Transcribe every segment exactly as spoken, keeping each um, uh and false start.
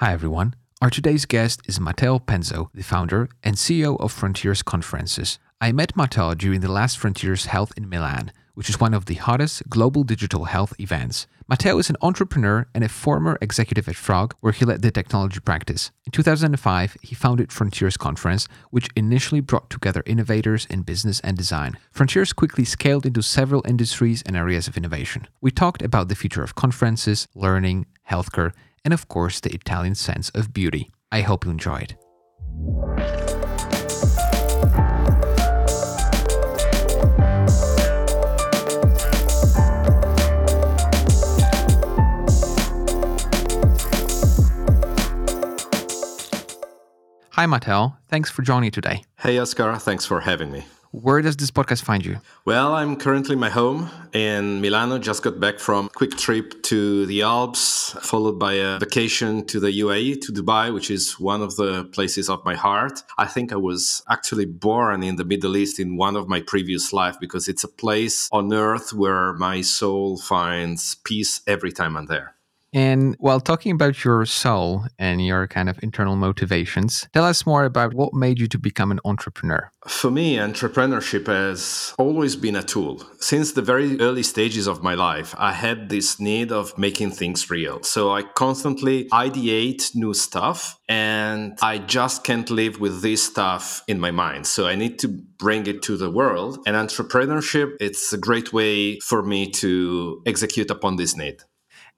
Hi everyone, our today's guest is Matteo Penzo, the founder and C E O of Frontiers Conferences. I met Matteo during the last Frontiers Health in Milan, which is one of the hottest global digital health events. Matteo is an entrepreneur and a former executive at Frog, where he led the technology practice. In two thousand five, he founded Frontiers Conference, which initially brought together innovators in business and design. Frontiers quickly scaled into several industries and areas of innovation. We talked about the future of conferences, learning, healthcare, and of course, the Italian sense of beauty. I hope you enjoy it. Hi, Matteo. Thanks for joining today. Hey, Oscar. Thanks for having me. Where does this podcast find you? Well, I'm currently in my home in Milano. Just got back from a quick trip to the Alps, followed by a vacation to the U A E, to Dubai, which is one of the places of my heart. I think I was actually born in the Middle East in one of my previous lives, because it's a place on earth where my soul finds peace every time I'm there. And while talking about your soul and your kind of internal motivations, tell us more about what made you to become an entrepreneur. For me, entrepreneurship has always been a tool. Since the very early stages of my life, I had this need of making things real. So I constantly ideate new stuff, and I just can't live with this stuff in my mind. So I need to bring it to the world. And entrepreneurship, it's a great way for me to execute upon this need.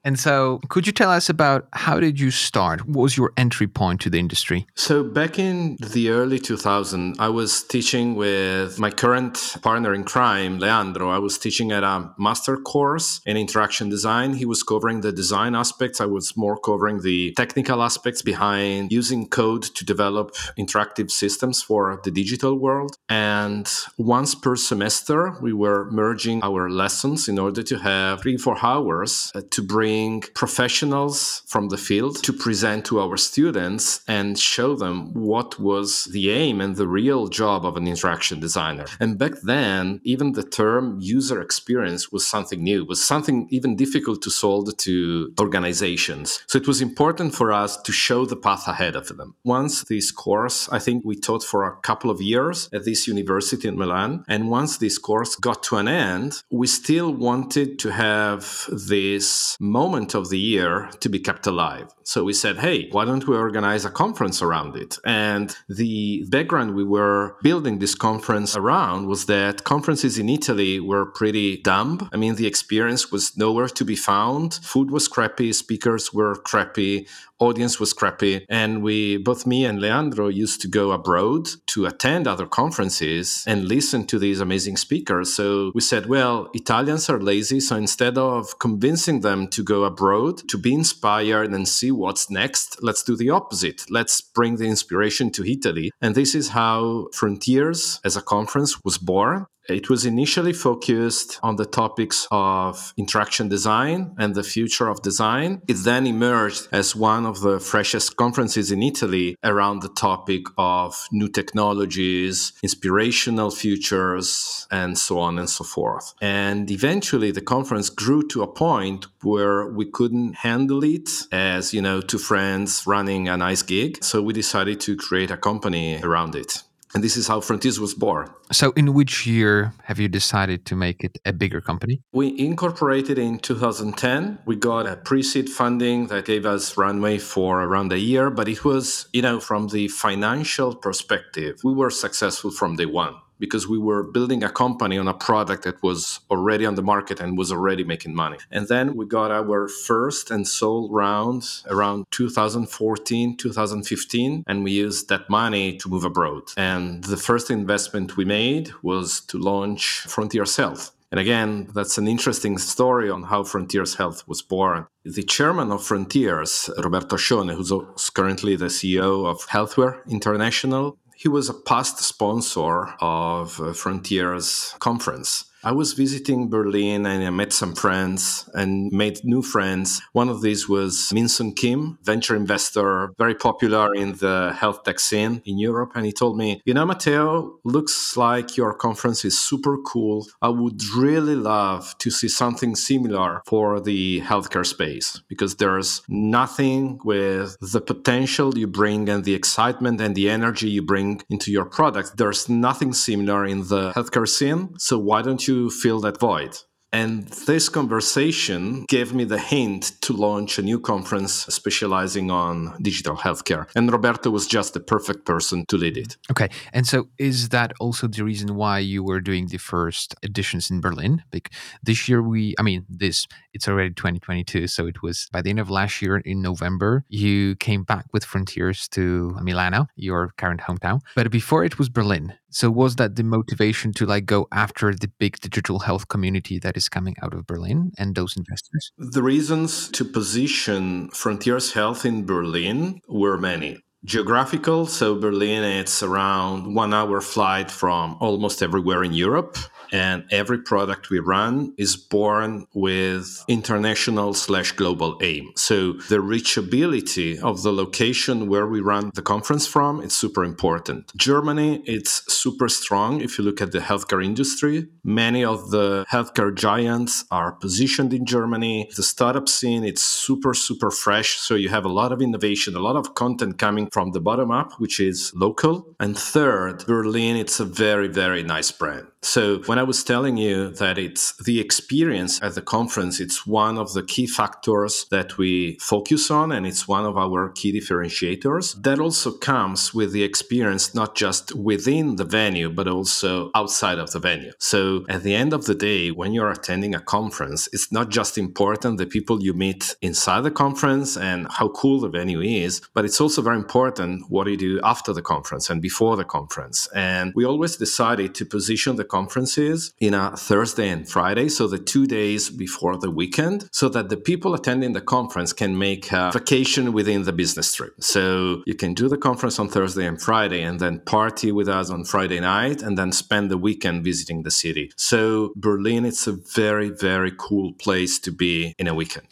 And so could you tell us about how did you start? What was your entry point to the industry? So back in the early two thousands, I was teaching with my current partner in crime, Leandro. I was teaching at a master course in interaction design. He was covering the design aspects. I was more covering the technical aspects behind using code to develop interactive systems for the digital world. And once per semester, we were merging our lessons in order to have three, four hours to bring professionals from the field to present to our students and show them what was the aim and the real job of an interaction designer. And back then, even the term user experience was something new, was something even difficult to sold to organizations. So it was important for us to show the path ahead of them. Once this course, I think we taught for a couple of years at this university in Milan. And once this course got to an end, we still wanted to have this moment moment of the year to be kept alive. So we said, hey, why don't we organize a conference around it? And the background we were building this conference around was that conferences in Italy were pretty dumb. I mean, the experience was nowhere to be found. Food was crappy, speakers were crappy, audience was crappy. And we, both me and Leandro, used to go abroad to attend other conferences and listen to these amazing speakers. So we said, well, Italians are lazy. So instead of convincing them to go go abroad, to be inspired and see what's next, let's do the opposite. Let's bring the inspiration to Italy. And this is how Frontiers as a conference was born. It was initially focused on the topics of interaction design and the future of design. It then emerged as one of the freshest conferences in Italy around the topic of new technologies, inspirational futures, and so on and so forth. And eventually the conference grew to a point where we couldn't handle it as, you know, two friends running a nice gig. So we decided to create a company around it. And this is how Frontiers was born. So in which year have you decided to make it a bigger company? We incorporated in two thousand ten. We got a pre-seed funding that gave us runway for around a year. But it was, you know, from the financial perspective, we were successful from day one, because we were building a company on a product that was already on the market and was already making money. And then we got our first and sole round around two thousand fourteen, two thousand fifteen, and we used that money to move abroad. And the first investment we made was to launch Frontiers Health. And again, that's an interesting story on how Frontiers Health was born. The chairman of Frontiers, Roberto Schone, who's currently the C E O of Healthware International, he was a past sponsor of Frontiers Conference. I was visiting Berlin and I met some friends and made new friends. One of these was Minson Kim, venture investor, very popular in the health tech scene in Europe. And he told me, you know, Matteo, looks like your conference is super cool. I would really love to see something similar for the healthcare space because there's nothing with the potential you bring and the excitement and the energy you bring into your product. There's nothing similar in the healthcare scene. So why don't you fill that void? And this conversation gave me the hint to launch a new conference specializing on digital healthcare. And Roberto was just the perfect person to lead it. Okay. And so is that also the reason why you were doing the first editions in Berlin? Because this year we, I mean, this, it's already twenty twenty-two. So it was by the end of last year in November, you came back with Frontiers to Milano, your current hometown. But before it was Berlin. So was that the motivation to like go after the big digital health community that is coming out of Berlin and those investors? The reasons to position Frontiers Health in Berlin were many. Geographical, so Berlin, it's around one hour flight from almost everywhere in Europe. And every product we run is born with international slash global aim. So the reachability of the location where we run the conference from is super important. Germany, it's super strong. If you look at the healthcare industry, many of the healthcare giants are positioned in Germany. The startup scene, it's super, super fresh. So you have a lot of innovation, a lot of content coming from the bottom up, which is local. And third, Berlin, it's a very, very nice brand. So when I was telling you that it's the experience at the conference, it's one of the key factors that we focus on, and it's one of our key differentiators. That also comes with the experience, not just within the venue, but also outside of the venue. So at the end of the day, when you're attending a conference, it's not just important the people you meet inside the conference and how cool the venue is, but it's also very important what you do after the conference and before the conference. And we always decided to position the conference in a Thursday and Friday, so the two days before the weekend, so that the people attending the conference can make a vacation within the business trip. So you can do the conference on Thursday and Friday and then party with us on Friday night and then spend the weekend visiting the city. So Berlin, it's a very, very cool place to be in a weekend.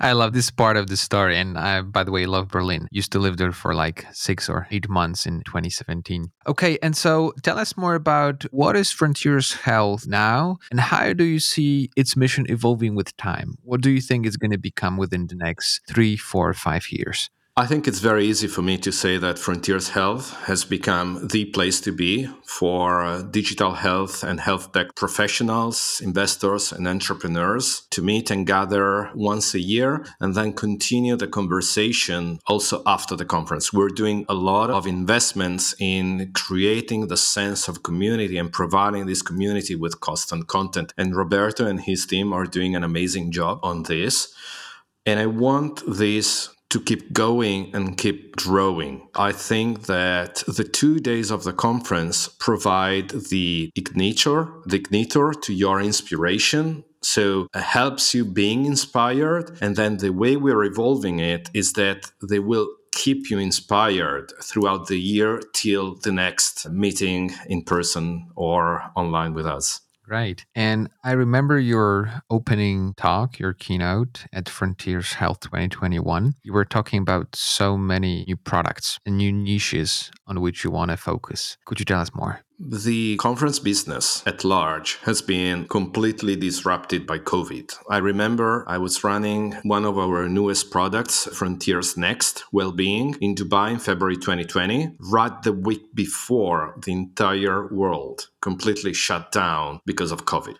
I love this part of the story. And I, by the way, love Berlin. Used to live there for like six or eight months in twenty seventeen. Okay. And so tell us more about what is Frontiers Health now, and how do you see its mission evolving with time? What do you think it's going to become within the next three, four, five years? I think it's very easy for me to say that Frontiers Health has become the place to be for uh, digital health and health tech professionals, investors, and entrepreneurs to meet and gather once a year and then continue the conversation also after the conference. We're doing a lot of investments in creating the sense of community and providing this community with constant content. And Roberto and his team are doing an amazing job on this. And I want this to keep going and keep growing. I think that the two days of the conference provide the ignitor, the ignitor to your inspiration. So it helps you being inspired. And then the way we're evolving it is that they will keep you inspired throughout the year till the next meeting in person or online with us. Right. And I remember your opening talk, your keynote at Frontiers Health twenty twenty-one. You were talking about so many new products and new niches on which you want to focus. Could you tell us more? The conference business at large has been completely disrupted by COVID. I remember I was running one of our newest products, Frontiers Next Wellbeing, in Dubai in February twenty twenty, right the week before the entire world completely shut down because of COVID.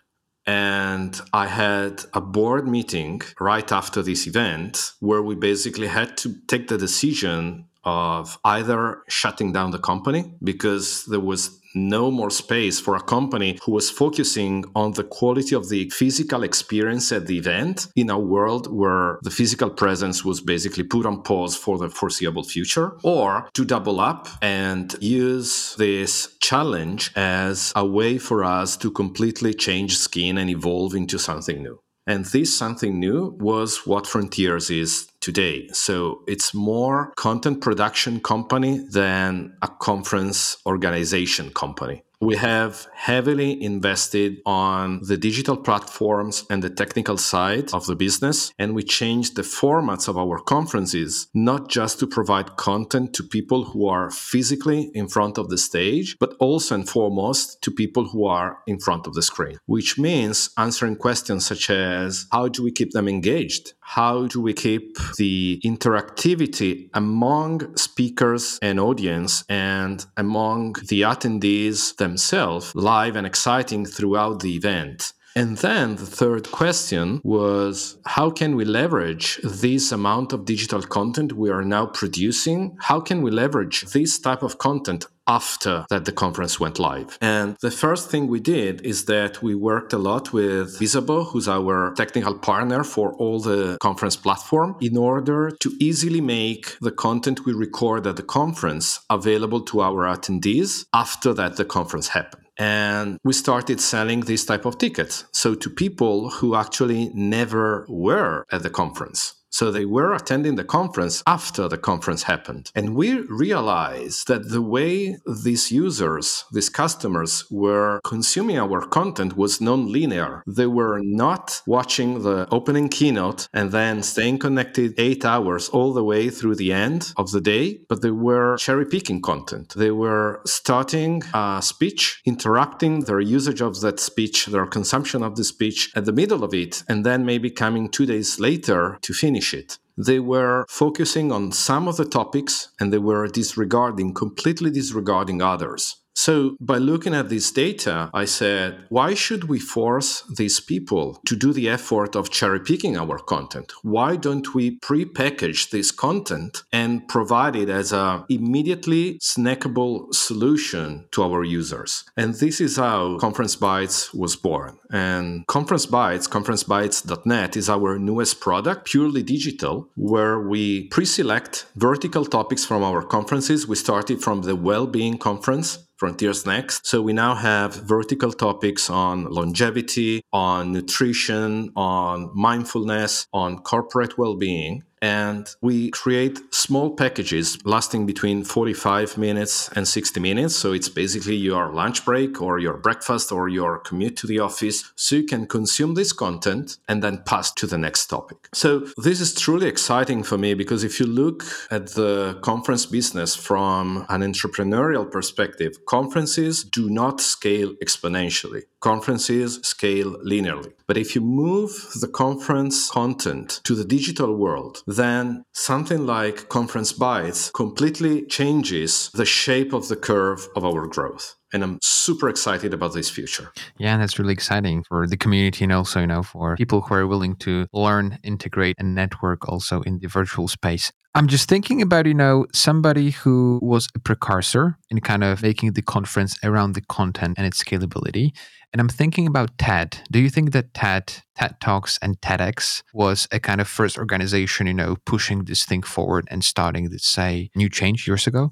And I had a board meeting right after this event where we basically had to take the decision of either shutting down the company because there was no more space for a company who was focusing on the quality of the physical experience at the event in a world where the physical presence was basically put on pause for the foreseeable future, or to double up and use this challenge as a way for us to completely change skin and evolve into something new. And this something new was what Frontiers is today. So it's more content production company than a conference organization company. We have heavily invested on the digital platforms and the technical side of the business, and we changed the formats of our conferences, not just to provide content to people who are physically in front of the stage, but also and foremost to people who are in front of the screen, which means answering questions such as, how do we keep them engaged? How do we keep the interactivity among speakers and audience and among the attendees themselves live and exciting throughout the event? And then the third question was, how can we leverage this amount of digital content we are now producing? How can we leverage this type of content after that the conference went live? And the first thing we did is that we worked a lot with Visabo, who's our technical partner for all the conference platform, in order to easily make the content we record at the conference available to our attendees after that the conference happened. And we started selling this type of tickets, so to people who actually never were at the conference. So they were attending the conference after the conference happened. And we realized that the way these users, these customers, were consuming our content was non-linear. They were not watching the opening keynote and then staying connected eight hours all the way through the end of the day, but they were cherry-picking content. They were starting a speech, interrupting their usage of that speech, their consumption of the speech at the middle of it, and then maybe coming two days later to finish it. They were focusing on some of the topics and they were disregarding, completely disregarding others. So by looking at this data, I said, why should we force these people to do the effort of cherry-picking our content? Why don't we pre-package this content and provide it as an immediately snackable solution to our users? And this is how Conference Bytes was born. And Conference Bytes, conference bytes dot net, is our newest product, purely digital, where we pre-select vertical topics from our conferences. We started from the Wellbeing Conference, Frontiers Next. So we now have vertical topics on longevity, on nutrition, on mindfulness, on corporate well-being. And we create small packages lasting between forty-five minutes and sixty minutes. So it's basically your lunch break or your breakfast or your commute to the office. So you can consume this content and then pass to the next topic. So this is truly exciting for me, because if you look at the conference business from an entrepreneurial perspective, conferences do not scale exponentially. Conferences scale linearly. But if you move the conference content to the digital world, then something like Conference Bytes completely changes the shape of the curve of our growth. And I'm super excited about this future. Yeah, that's really exciting for the community, and also, you know, for people who are willing to learn, integrate, and network also in the virtual space. I'm just thinking about, you know, somebody who was a precursor in kind of making the conference around the content and its scalability. And I'm thinking about TED. Do you think that TED, TED Talks and TEDx was a kind of first organization, you know, pushing this thing forward and starting this, say, new change years ago?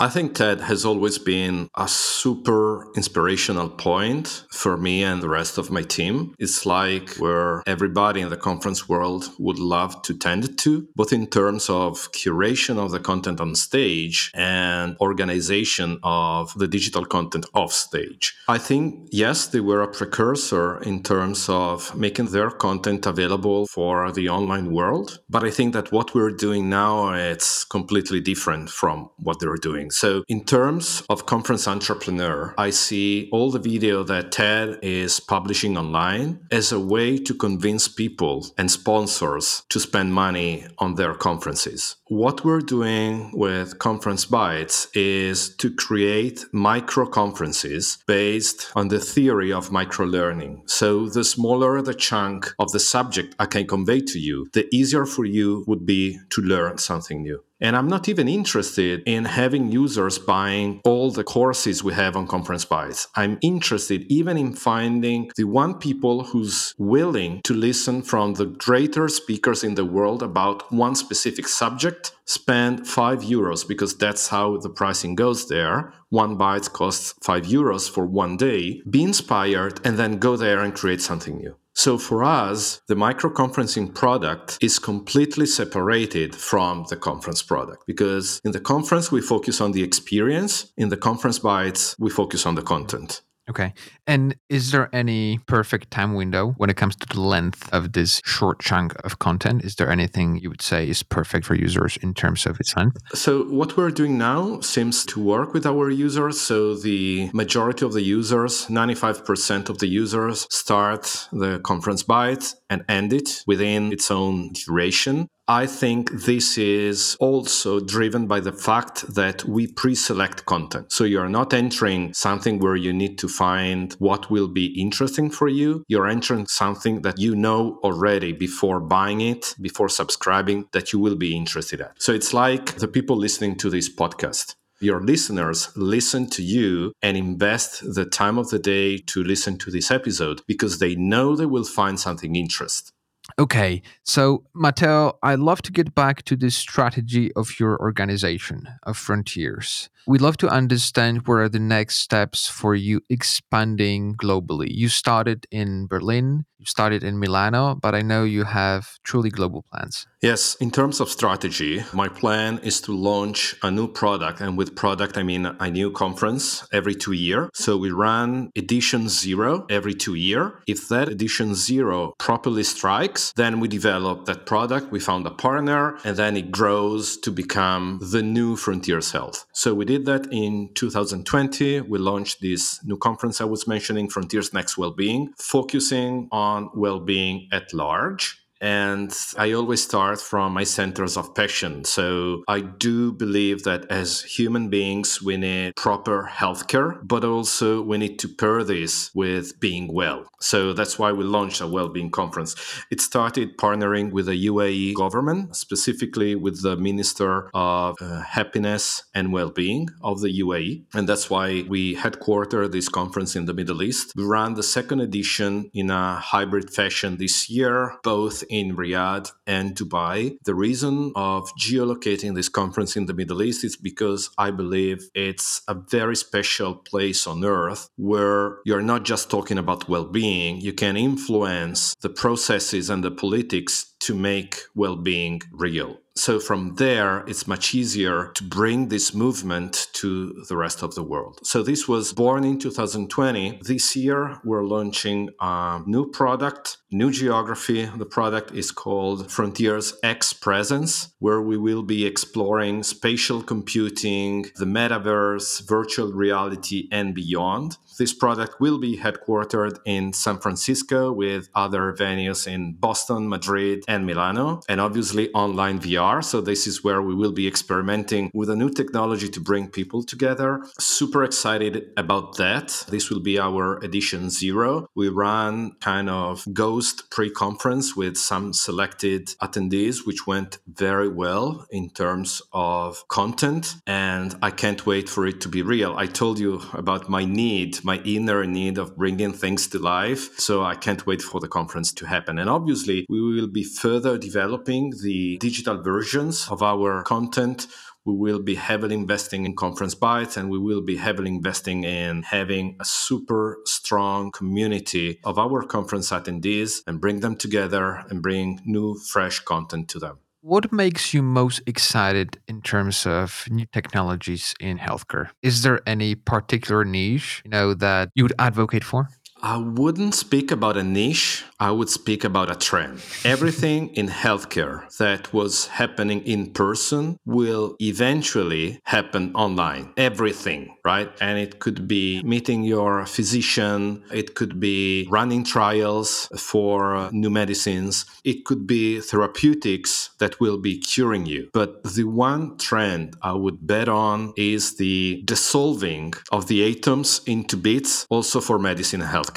I think TED has always been a super inspirational point for me and the rest of my team. It's like where everybody in the conference world would love to tend to, both in terms of curation of the content on stage and organization of the digital content off stage. I think, yes, they were a precursor in terms of making their content available for the online world. But I think that what we're doing now, it's completely different from what they were doing. So in terms of conference entrepreneur, I see all the video that TED is publishing online as a way to convince people and sponsors to spend money on their conferences. What we're doing with Conference Bytes is to create micro conferences based on the theory of micro learning. So the smaller the chunk of the subject I can convey to you, the easier for you would be to learn something new. And I'm not even interested in having users buying all the courses we have on Conference Bytes. I'm interested even in finding the one people who's willing to listen from the greater speakers in the world about one specific subject, spend five euros, because that's how the pricing goes there. One byte costs five euros for one day. Be inspired and then go there and create something new. So for us, the microconferencing product is completely separated from the conference product, because in the conference, we focus on the experience. In the Conference Bytes, we focus on the content. Okay. And is there any perfect time window when it comes to the length of this short chunk of content? Is there anything you would say is perfect for users in terms of its length? So what we're doing now seems to work with our users. So the majority of the users, ninety-five percent of the users, start the Conference Bytes and end it within its own duration. I think this is also driven by the fact that we pre-select content. So you're not entering something where you need to find what will be interesting for you. You're entering something that you know already before buying it, before subscribing, that you will be interested at. So it's like the people listening to this podcast. Your listeners listen to you and invest the time of the day to listen to this episode because they know they will find something interesting. Okay, so Matteo, I'd love to get back to the strategy of your organization, of Frontiers. We'd love to understand what are the next steps for you expanding globally. You started in Berlin, you started in Milano, but I know you have truly global plans. Yes, in terms of strategy, my plan is to launch a new product. And with product, I mean a new conference every two years. So we run edition zero every two years. If that edition zero properly strikes, then we develop that product, we found a partner, and then it grows to become the new Frontiers Health. So we did that in two thousand twenty. We launched this new conference I was mentioning, Frontiers Next Wellbeing, focusing on well-being at large. And I always start from my centers of passion. So I do believe that as human beings, we need proper healthcare, but also we need to pair this with being well. So that's why we launched a well-being conference. It started partnering with the U A E government, specifically with the Minister of uh, Happiness and Well-being of the U A E. And that's why we headquarter this conference in the Middle East. We ran the second edition in a hybrid fashion this year, both in Riyadh and Dubai. The reason of geolocating this conference in the Middle East is because I believe it's a very special place on earth where you're not just talking about well-being, you can influence the processes and the politics to make well-being real. So from there, it's much easier to bring this movement to the rest of the world. So this was born in two thousand twenty. This year, we're launching a new product, new geography. The product is called Frontiers X Presence, where we will be exploring spatial computing, the metaverse, virtual reality, and beyond. This product will be headquartered in San Francisco with other venues in Boston, Madrid, and Milano, and obviously online V R. So this is where we will be experimenting with a new technology to bring people together. Super excited about that. This will be our edition zero. We run kind of ghost pre-conference with some selected attendees, which went very well in terms of content. And I can't wait for it to be real. I told you about my need my inner need of bringing things to life. So I can't wait for the conference to happen. And obviously, we will be further developing the digital versions of our content. We will be heavily investing in Conference Bytes, and we will be heavily investing in having a super strong community of our conference attendees and bring them together and bring new, fresh content to them. What makes you most excited in terms of new technologies in healthcare? Is there any particular niche, you know, that you would advocate for? I wouldn't speak about a niche. I would speak about a trend. Everything in healthcare that was happening in person will eventually happen online. Everything, right? And it could be meeting your physician. It could be running trials for new medicines. It could be therapeutics that will be curing you. But the one trend I would bet on is the dissolving of the atoms into bits, also for medicine and healthcare.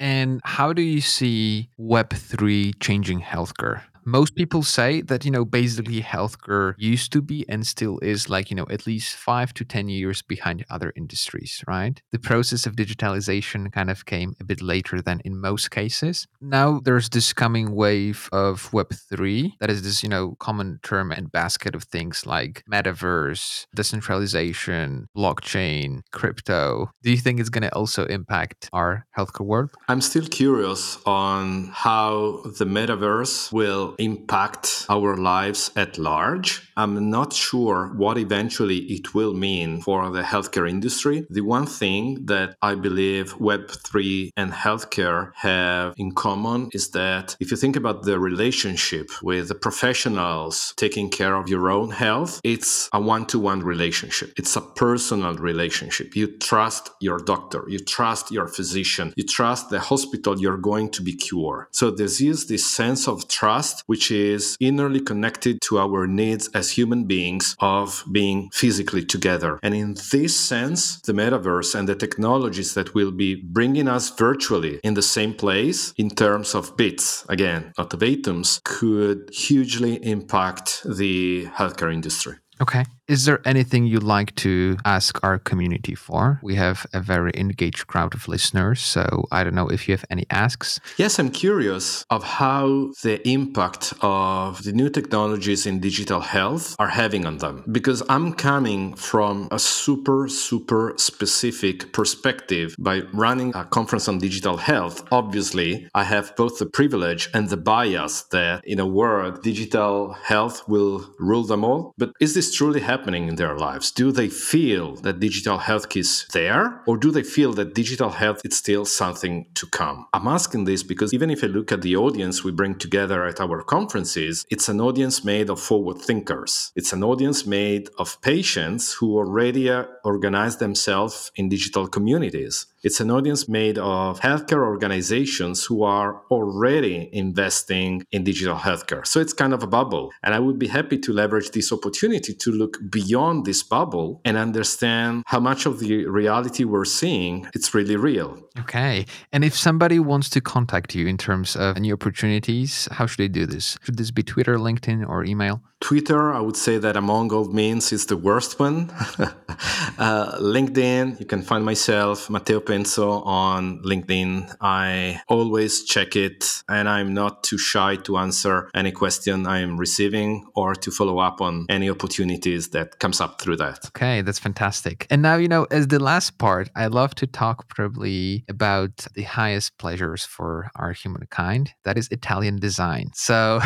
And how do you see Web three changing healthcare? most people say that, you know, basically healthcare used to be and still is like, you know, at least five to ten years behind other industries, right? The process of digitalization kind of came a bit later than in most cases. Now there's this coming wave of Web three, that is this, you know, common term and basket of things like metaverse, decentralization, blockchain, crypto. Do you think it's going to also impact our healthcare world? I'm still curious on how the metaverse will impact our lives at large. I'm not sure what eventually it will mean for the healthcare industry. The one thing that I believe Web three and healthcare have in common is that if you think about the relationship with the professionals taking care of your own health, it's a one-to-one relationship. It's a personal relationship. You trust your doctor, you trust your physician, you trust the hospital you're going to be cured. So there's this sense of trust, which is inherently connected to our needs as human beings of being physically together. And in this sense, the metaverse and the technologies that will be bringing us virtually in the same place in terms of bits, again, not of atoms, could hugely impact the healthcare industry. Okay. Is there anything you'd like to ask our community for? We have a very engaged crowd of listeners, so I don't know if you have any asks. Yes, I'm curious of how the impact of the new technologies in digital health are having on them. Because I'm coming from a super, super specific perspective by running a conference on digital health. Obviously, I have both the privilege and the bias that, in a word, digital health will rule them all. But is this truly health? Happening in their lives? Do they feel that digital health is there, or do they feel that digital health is still something to come? I'm asking this because even if I look at the audience we bring together at our conferences, it's an audience made of forward thinkers. It's an audience made of patients who already uh, organize themselves in digital communities. It's an audience made of healthcare organizations who are already investing in digital healthcare. So it's kind of a bubble. And I would be happy to leverage this opportunity to look beyond this bubble and understand how much of the reality we're seeing, it's really real. Okay. And if somebody wants to contact you in terms of new opportunities, how should they do this? Should this be Twitter, LinkedIn, or email? Twitter, I would say that among all means is the worst one. uh, LinkedIn, you can find myself, Matteo Penzo, on LinkedIn. I always check it, and I'm not too shy to answer any question I am receiving or to follow up on any opportunities that comes up through that. Okay, that's fantastic. And now, you know, as the last part, I love to talk probably about the highest pleasures for our humankind. That is Italian design. So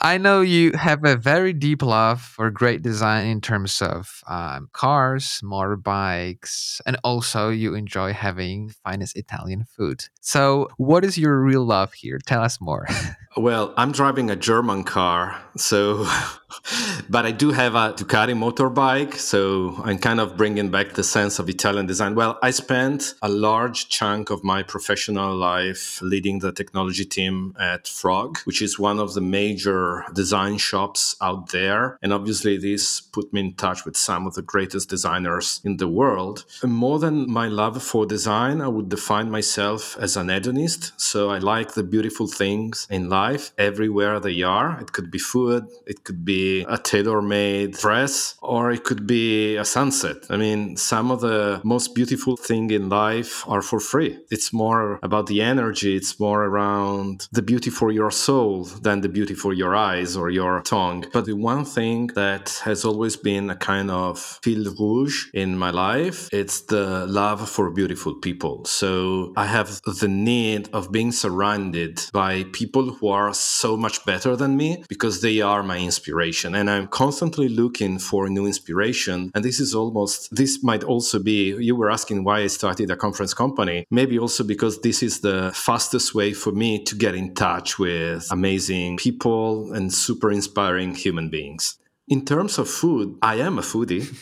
I know you have have a very deep love for great design in terms of um, cars, motorbikes, and also you enjoy having finest Italian food. So what is your real love here? Tell us more. Well, I'm driving a German car, so, but I do have a Ducati motorbike, so I'm kind of bringing back the sense of Italian design. Well, I spent a large chunk of my professional life leading the technology team at Frog, which is one of the major design shops out there. And obviously, this put me in touch with some of the greatest designers in the world. And more than my love for design, I would define myself as an hedonist, so I like the beautiful things in life. Life, everywhere they are. It could be food, it could be a tailor-made dress, or it could be a sunset. I mean, some of the most beautiful things in life are for free. It's more about the energy. It's more around the beauty for your soul than the beauty for your eyes or your tongue. But the one thing that has always been a kind of fil rouge in my life, it's the love for beautiful people. So I have the need of being surrounded by people who are so much better than me because they are my inspiration, and I'm constantly looking for new inspiration. And this is almost this might also be, you were asking why I started a conference company, maybe also because this is the fastest way for me to get in touch with amazing people and super inspiring human beings. In terms of food, I am a foodie.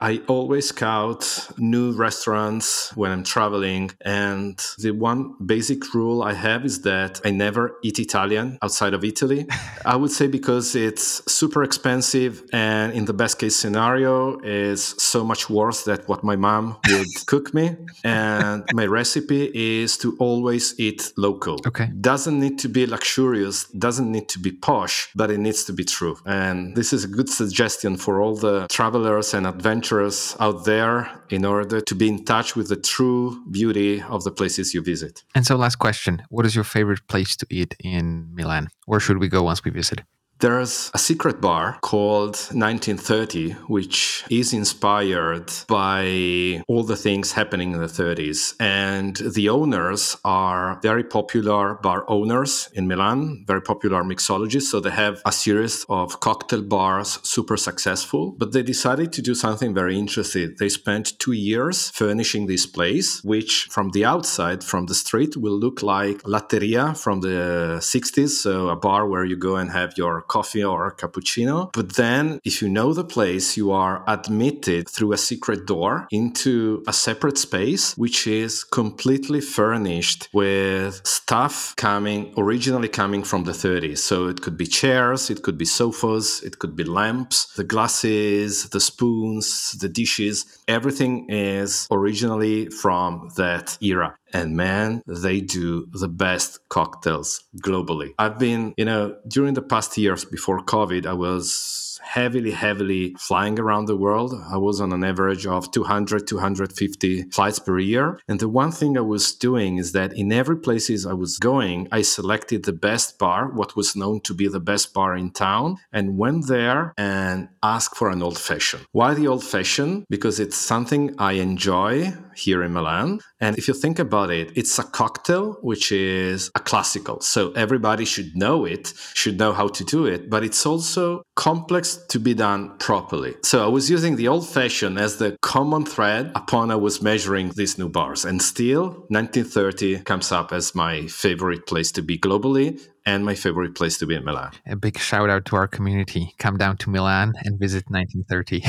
I always scout new restaurants when I'm traveling. And the one basic rule I have is that I never eat Italian outside of Italy. I would say because it's super expensive. And in the best case scenario, it's so much worse than what my mom would cook me. And my recipe is to always eat local. Okay. Doesn't need to be luxurious. Doesn't need to be posh, but it needs to be true. And this is a good suggestion for all the travelers and adventurers out there in order to be in touch with the true beauty of the places you visit. And so last question, what is your favorite place to eat in Milan? Where should we go once we visit? There's a secret bar called nineteen thirty, which is inspired by all the things happening in the thirties. And the owners are very popular bar owners in Milan, very popular mixologists. So they have a series of cocktail bars, super successful. But they decided to do something very interesting. They spent two years furnishing this place, which from the outside, from the street, will look like Latteria from the sixties. So a bar where you go and have your coffee or a cappuccino. But then if you know the place, you are admitted through a secret door into a separate space, which is completely furnished with stuff coming, originally coming from the thirties. So it could be chairs, it could be sofas, it could be lamps, the glasses, the spoons, the dishes. Everything is originally from that era. And man, they do the best cocktails globally. I've been, you know, during the past years before COVID, I was heavily, heavily flying around the world. I was on an average of two hundred, two hundred fifty flights per year. And the one thing I was doing is that in every places I was going, I selected the best bar, what was known to be the best bar in town, and went there and asked for an old-fashioned. Why the old-fashioned? Because it's something I enjoy here in Milan. And if you think about it, it's a cocktail, which is a classical. So everybody should know it, should know how to do it, but it's also complex to be done properly. So I was using the old-fashioned as the common thread upon I was measuring these new bars. And still, nineteen thirty comes up as my favorite place to be globally and my favorite place to be in Milan. A big shout out to our community. Come down to Milan and visit nineteen thirty.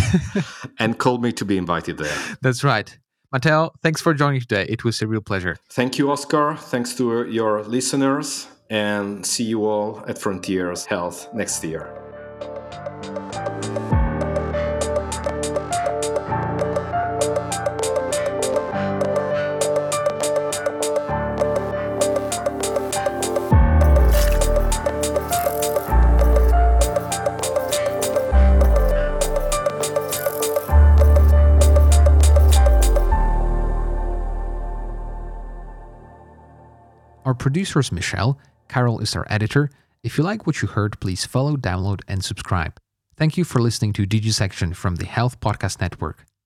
And call me to be invited there. That's right. Matteo, thanks for joining today. It was a real pleasure. Thank you, Oscar. Thanks to your listeners. And see you all at Frontiers Health next year. Our producer is Michelle, Carol is our editor. If you like what you heard, please follow, download, and subscribe. Thank you for listening to DigiSection from the Health Podcast Network.